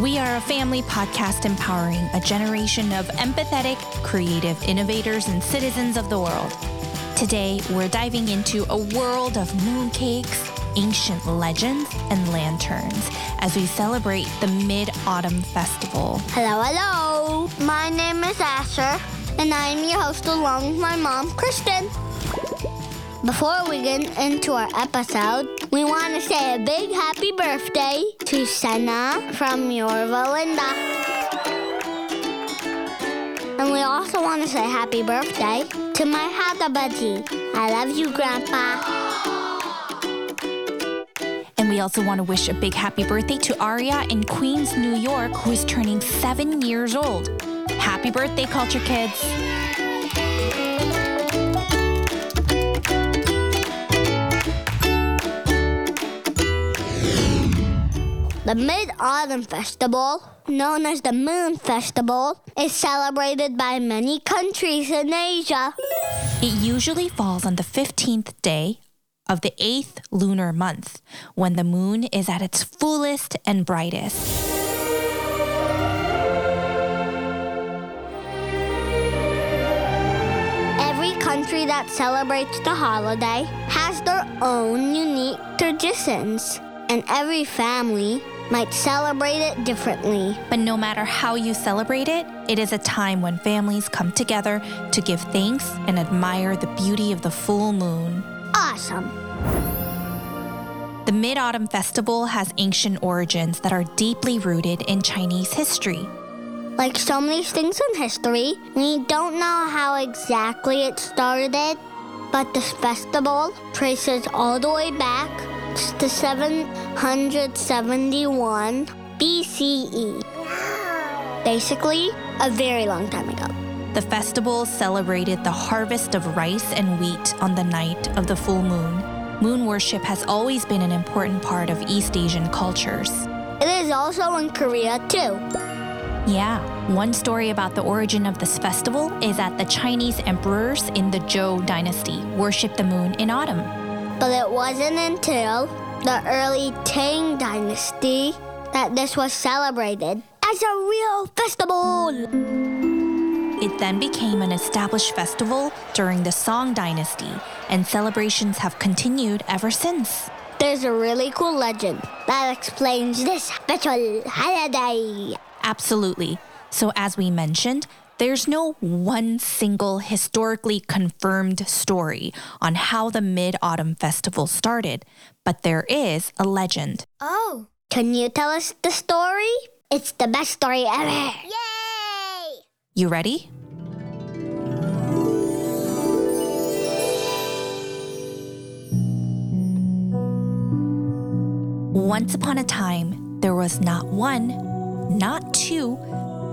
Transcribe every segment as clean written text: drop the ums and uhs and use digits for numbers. We are a family podcast empowering a generation of empathetic, creative innovators and citizens of the world. Today, we're diving into a world of mooncakes, ancient legends, and lanterns as we celebrate the Mid-Autumn Festival. Hello, hello. My name is Asher, and I'm your host along with my mom, Kristen. Before we get into our episode, we want to say a big happy birthday to Senna from Yorba Linda. And we also want to say happy birthday to my hagabudgie. I love you, Grandpa. And we also want to wish a big happy birthday to Aria in Queens, New York, who is turning 7 years old. Happy birthday, Culture Kids. The Mid-Autumn Festival, known as the Moon Festival, is celebrated by many countries in Asia. It usually falls on the 15th day of the 8th lunar month, when the moon is at its fullest and brightest. Every country that celebrates the holiday has their own unique traditions, and every family might celebrate it differently. But no matter how you celebrate it, it is a time when families come together to give thanks and admire the beauty of the full moon. Awesome. The Mid-Autumn Festival has ancient origins that are deeply rooted in Chinese history. Like so many things in history, we don't know how exactly it started, but this festival traces all the way back to 771 BCE. Basically, a very long time ago. The festival celebrated the harvest of rice and wheat on the night of the full moon. Moon worship has always been an important part of East Asian cultures. It is also in Korea, too. Yeah, one story about the origin of this festival is that the Chinese emperors in the Zhou dynasty worshipped the moon in autumn. But it wasn't until the early Tang Dynasty that this was celebrated as a real festival. It then became an established festival during the Song Dynasty, and celebrations have continued ever since. There's a really cool legend that explains this special holiday. Absolutely. So as we mentioned, there's no one single historically confirmed story on how the Mid-Autumn Festival started, but there is a legend. Oh, can you tell us the story? It's the best story ever. Yay! You ready? Once upon a time, there was not one, not two,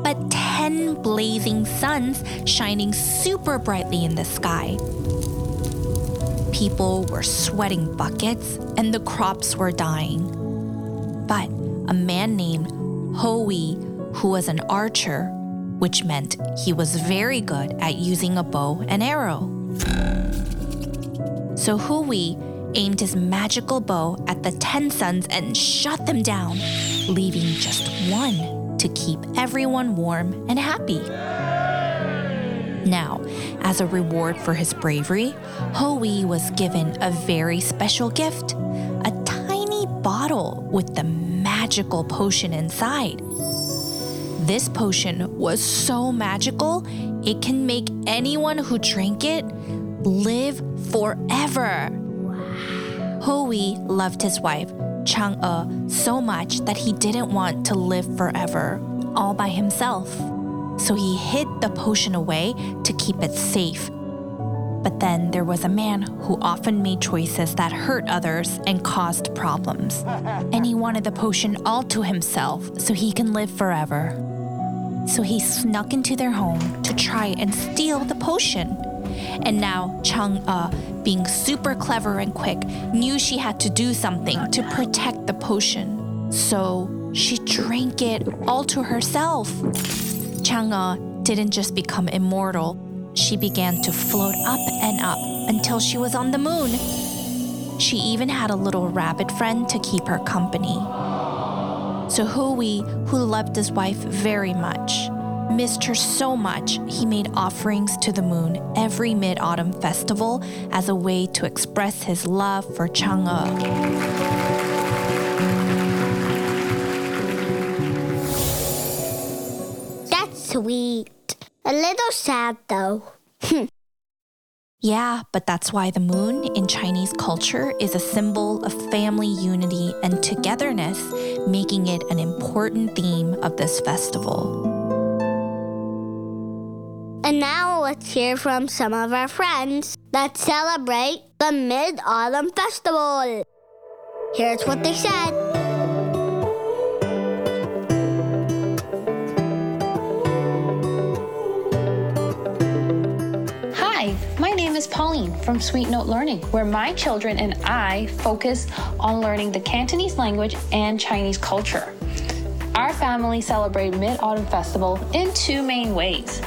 but 10 blazing suns shining super brightly in the sky. People were sweating buckets and the crops were dying. But a man named Houyi, who was an archer, which meant he was very good at using a bow and arrow. So Houyi aimed his magical bow at the 10 suns and shot them down, leaving just one to keep everyone warm and happy. Now, as a reward for his bravery, Houyi was given a very special gift, a tiny bottle with the magical potion inside. This potion was so magical, it can make anyone who drank it live forever. Wow. Houyi loved his wife, Chang'e, so much that he didn't want to live forever. all by himself, so he hid the potion away to keep it safe. But then there was a man who often made choices that hurt others and caused problems, and he wanted the potion all to himself so he can live forever. So he snuck into their home to try and steal the potion. And now Chang'e, being super clever and quick, knew she had to do something to protect the potion. So she drank it all to herself. Chang'e didn't just become immortal. She began to float up and up until she was on the moon. She even had a little rabbit friend to keep her company. So Houyi, who loved his wife very much, missed her so much, he made offerings to the moon every Mid-Autumn Festival as a way to express his love for Chang'e. That's sweet. A little sad, though. Yeah, but that's why the moon in Chinese culture is a symbol of family unity and togetherness, making it an important theme of this festival. And now let's hear from some of our friends that celebrate the Mid-Autumn Festival. Here's what they said. Hi, my name is Pauline from Sweet Note Learning, where my children and I focus on learning the Cantonese language and Chinese culture. Our family celebrates Mid-Autumn Festival in two main ways.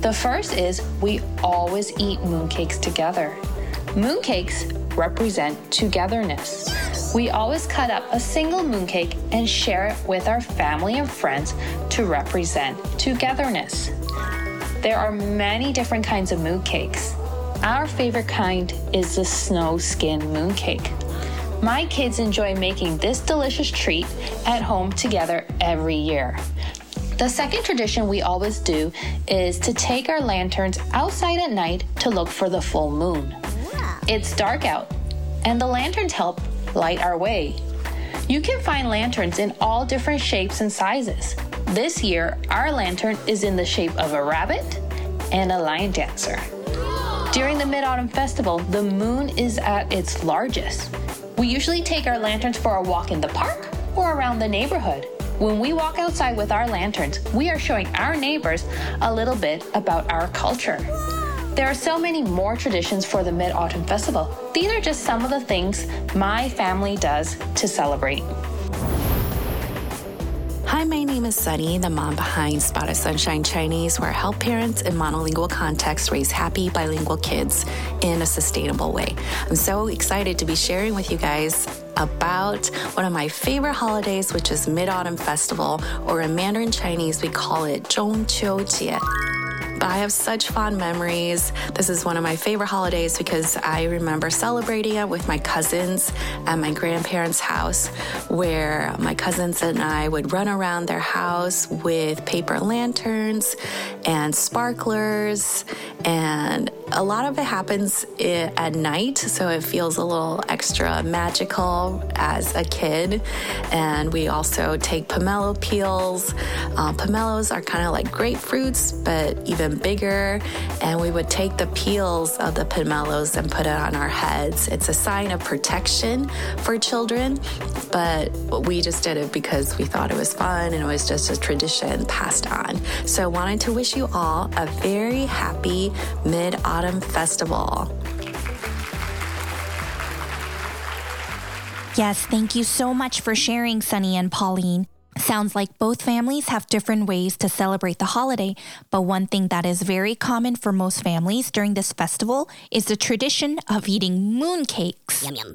The first is we always eat mooncakes together. Mooncakes represent togetherness. We always cut up a single mooncake and share it with our family and friends to represent togetherness. There are many different kinds of mooncakes. Our favorite kind is the snow skin mooncake. My kids enjoy making this delicious treat at home together every year. The second tradition we always do is to take our lanterns outside at night to look for the full moon. Yeah. It's dark out, and the lanterns help light our way. You can find lanterns in all different shapes and sizes. This year, our lantern is in the shape of a rabbit and a lion dancer. During the Mid-Autumn Festival, the moon is at its largest. We usually take our lanterns for a walk in the park or around the neighborhood. When we walk outside with our lanterns, we are showing our neighbors a little bit about our culture. There are so many more traditions for the Mid-Autumn Festival. These are just some of the things my family does to celebrate. Hi, my name is Sunny, the mom behind Spotted Sunshine Chinese, where I help parents in monolingual contexts raise happy bilingual kids in a sustainable way. I'm so excited to be sharing with you guys about one of my favorite holidays, which is Mid-Autumn Festival, or in Mandarin Chinese, we call it Zhongqiu Jie. I have such fond memories. This is one of my favorite holidays because I remember celebrating it with my cousins at my grandparents' house, where my cousins and I would run around their house with paper lanterns and sparklers, and a lot of it happens at night, so it feels a little extra magical as a kid. And we also take pomelo peels. Pomelos are kind of like grapefruits, but even bigger. And we would take the peels of the pomelos and put it on our heads. It's a sign of protection for children, but we just did it because we thought it was fun and it was just a tradition passed on. So I wanted to wish you all a very happy Mid-Autumn Festival. Yes, thank you so much for sharing, Sunny and Pauline. Sounds like both families have different ways to celebrate the holiday, but one thing that is very common for most families during this festival is the tradition of eating mooncakes. Yum, yum.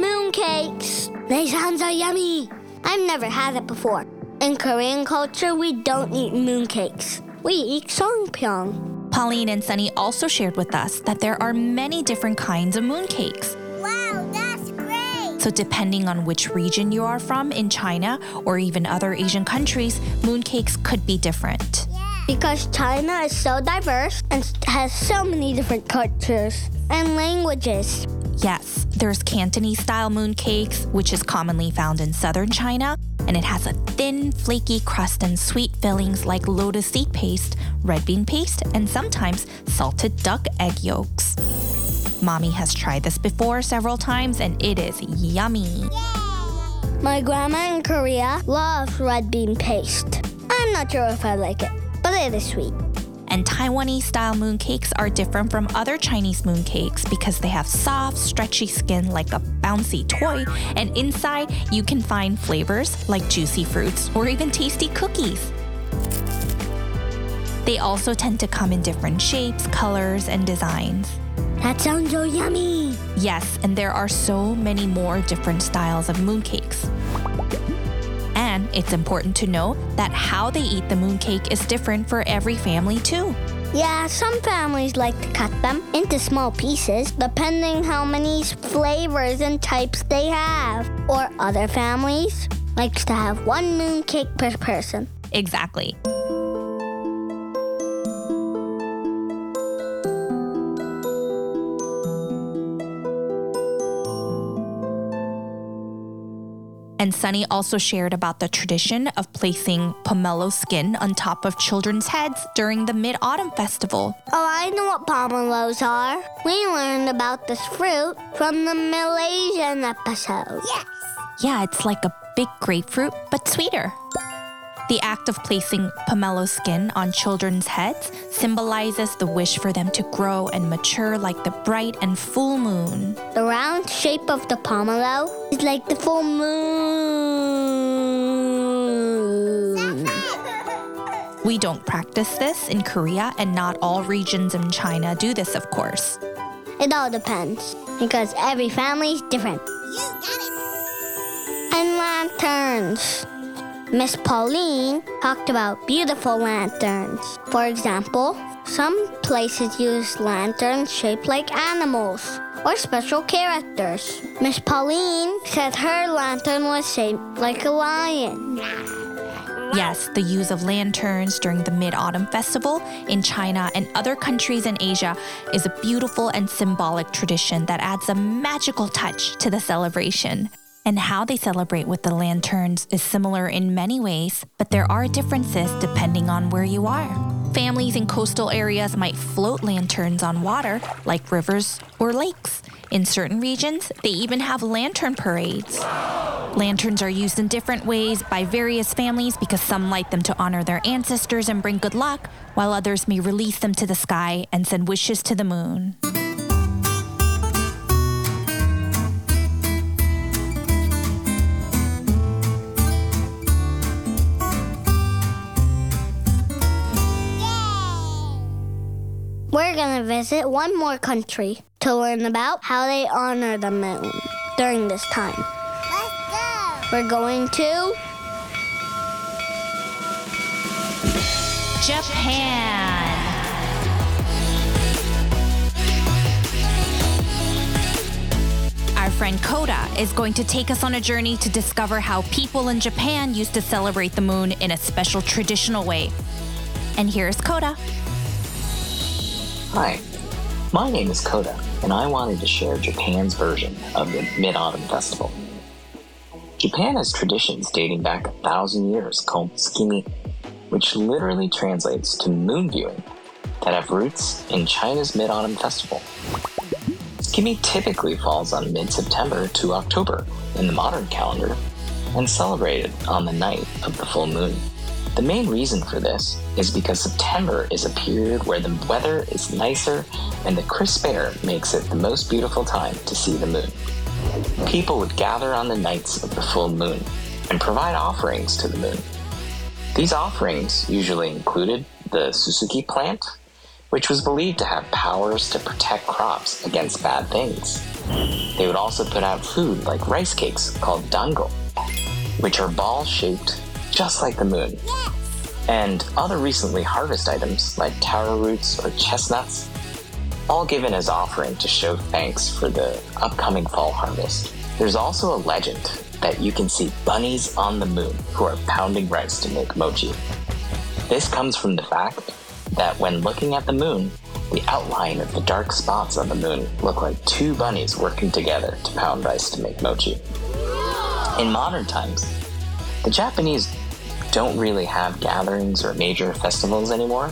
Mooncakes! They sound so yummy! I've never had it before. In Korean culture, we don't eat mooncakes. We eat songpyeong. Pauline and Sunny also shared with us that there are many different kinds of mooncakes. Wow, that's great! So depending on which region you are from in China or even other Asian countries, mooncakes could be different. Yeah. Because China is so diverse and has so many different cultures and languages. Yes, there's Cantonese-style mooncakes, which is commonly found in southern China, and it has a thin, flaky crust and sweet fillings like lotus seed paste, red bean paste, and sometimes salted duck egg yolks. Mommy has tried this before several times, and it is yummy. Yay! My grandma in Korea loves red bean paste. I'm not sure if I like it, but it is sweet. And Taiwanese-style mooncakes are different from other Chinese mooncakes because they have soft, stretchy skin like a bouncy toy, and inside you can find flavors like juicy fruits or even tasty cookies. They also tend to come in different shapes, colors, and designs. That sounds so yummy! Yes, and there are so many more different styles of mooncakes. And it's important to know that how they eat the mooncake is different for every family too. Yeah, some families like to cut them into small pieces depending how many flavors and types they have. Or other families likes to have one mooncake per person. Exactly. And Sunny also shared about the tradition of placing pomelo skin on top of children's heads during the Mid-Autumn Festival. Oh, I know what pomelos are. We learned about this fruit from the Malaysian episode. Yes! Yeah, it's like a big grapefruit, but sweeter. The act of placing pomelo skin on children's heads symbolizes the wish for them to grow and mature like the bright and full moon. The round shape of the pomelo is like the full moon. We don't practice this in Korea, and not all regions in China do this, of course. It all depends, because every family is different. You got it! And lanterns. Miss Pauline talked about beautiful lanterns. For example, some places use lanterns shaped like animals or special characters. Miss Pauline said her lantern was shaped like a lion. Yes, the use of lanterns during the Mid-Autumn Festival in China and other countries in Asia is a beautiful and symbolic tradition that adds a magical touch to the celebration. And how they celebrate with the lanterns is similar in many ways, but there are differences depending on where you are. Families in coastal areas might float lanterns on water, like rivers or lakes. In certain regions, they even have lantern parades. Lanterns are used in different ways by various families because some light them to honor their ancestors and bring good luck, while others may release them to the sky and send wishes to the moon. We're going to visit one more country to learn about how they honor the moon during this time. Let's go! We're going to Japan! Our friend Kohta is going to take us on a journey to discover how people in Japan used to celebrate the moon in a special traditional way. And here's Kohta. Hi, my name is Kohta, and I wanted to share Japan's version of the Mid-Autumn Festival. Japan has traditions dating back 1,000 years called Tsukimi, which literally translates to moon viewing, that have roots in China's Mid-Autumn Festival. Tsukimi typically falls on mid-September to October in the modern calendar and celebrated on the night of the full moon. The main reason for this is because September is a period where the weather is nicer and the crisp air makes it the most beautiful time to see the moon. People would gather on the nights of the full moon and provide offerings to the moon. These offerings usually included the suzuki plant, which was believed to have powers to protect crops against bad things. They would also put out food like rice cakes called dango, which are ball-shaped just like the moon. And other recently harvested items like taro roots or chestnuts, all given as offering to show thanks for the upcoming fall harvest. There's also a legend that you can see bunnies on the moon who are pounding rice to make mochi. This comes from the fact that when looking at the moon, the outline of the dark spots on the moon look like two bunnies working together to pound rice to make mochi. In modern times, The Japanese don't really have gatherings or major festivals anymore,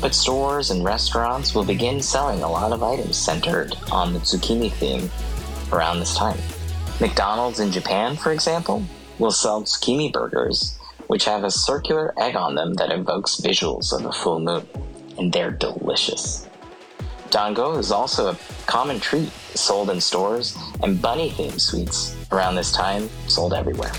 but stores and restaurants will begin selling a lot of items centered on the tsukimi theme around this time. McDonald's in Japan, for example, will sell tsukimi burgers, which have a circular egg on them that evokes visuals of a full moon, and they're delicious. Dango is also a common treat sold in stores, and bunny-themed sweets around this time sold everywhere.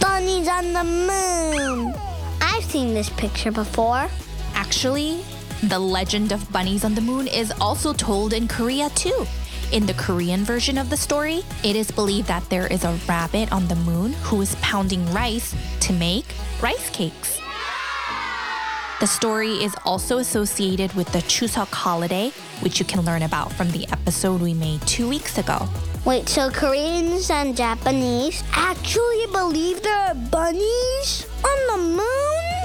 Bunnies on the moon! I've seen this picture before. Actually, the legend of bunnies on the moon is also told in Korea too. In the Korean version of the story, it is believed that there is a rabbit on the moon who is pounding rice to make rice cakes. The story is also associated with the Chuseok holiday, which you can learn about from the episode we made 2 weeks ago. Wait, so Koreans and Japanese actually believe there are bunnies on the moon?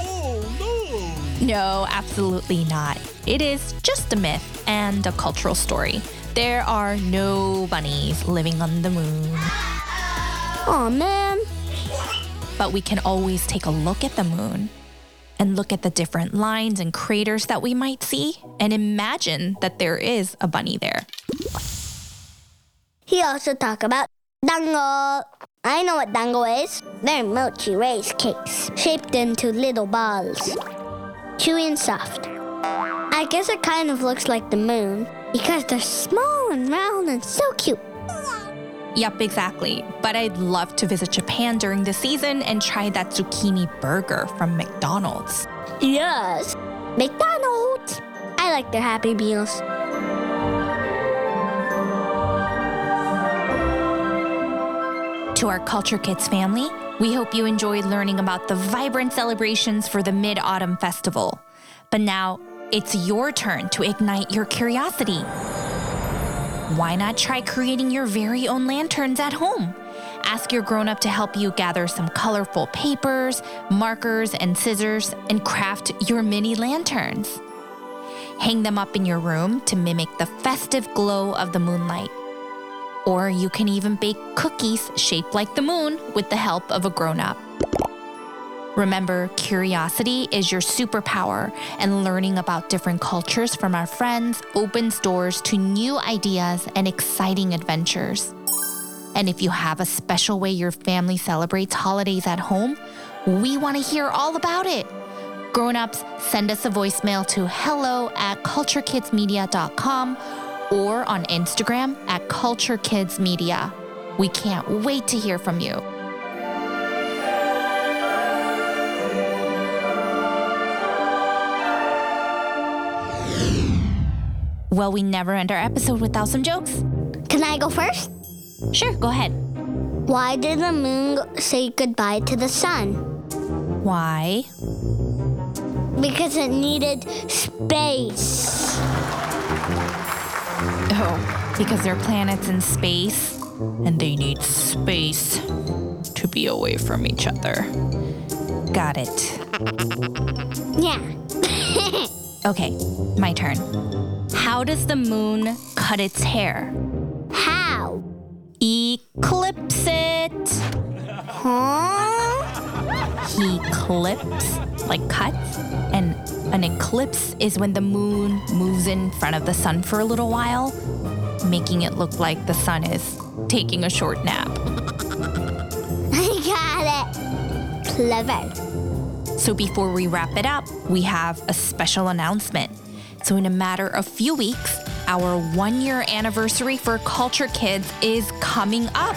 Oh, no. No, absolutely not. It is just a myth and a cultural story. There are no bunnies living on the moon. Aw, man. But we can always take a look at the moon and look at the different lines and craters that we might see and imagine that there is a bunny there. He also talked about dango. I know what dango is. They're mochi rice cakes shaped into little balls, chewy and soft. I guess it kind of looks like the moon because they're small and round and so cute. Yep, exactly. But I'd love to visit Japan during the season and try that tsukimi burger from McDonald's. Yes, McDonald's! I like their Happy Meals. To our Culture Kids family, we hope you enjoyed learning about the vibrant celebrations for the Mid-Autumn Festival. But now, it's your turn to ignite your curiosity. Why not try creating your very own lanterns at home? Ask your grown-up to help you gather some colorful papers, markers, and scissors, and craft your mini lanterns. Hang them up in your room to mimic the festive glow of the moonlight. Or you can even bake cookies shaped like the moon with the help of a grown-up. Remember, curiosity is your superpower, and learning about different cultures from our friends opens doors to new ideas and exciting adventures. And if you have a special way your family celebrates holidays at home, we want to hear all about it. Grown-ups, send us a voicemail to hello@culturekidsmedia.com or on Instagram @culturekidsmedia. We can't wait to hear from you. Well, we never end our episode without some jokes. Can I go first? Sure, go ahead. Why did the moon say goodbye to the sun? Why? Because it needed space. Oh, because there are planets in space, and they need space to be away from each other. Got it. Yeah. Okay, my turn. How does the moon cut its hair? How? Eclipse it. Huh? He clips, like cuts, and an eclipse is when the moon moves in front of the sun for a little while, making it look like the sun is taking a short nap. I got it. Clever. So before we wrap it up, we have a special announcement. So in a matter of few weeks, our 1-year anniversary for Culture Kids is coming up.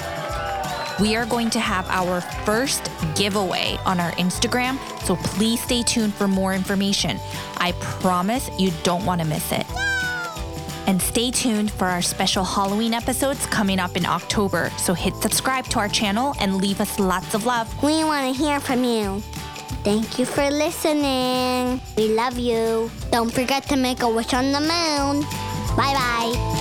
We are going to have our first giveaway on our Instagram, so please stay tuned for more information. I promise you don't want to miss it. And stay tuned for our special Halloween episodes coming up in October. So hit subscribe to our channel and leave us lots of love. We want to hear from you. Thank you for listening. We love you. Don't forget to make a wish on the moon. Bye-bye.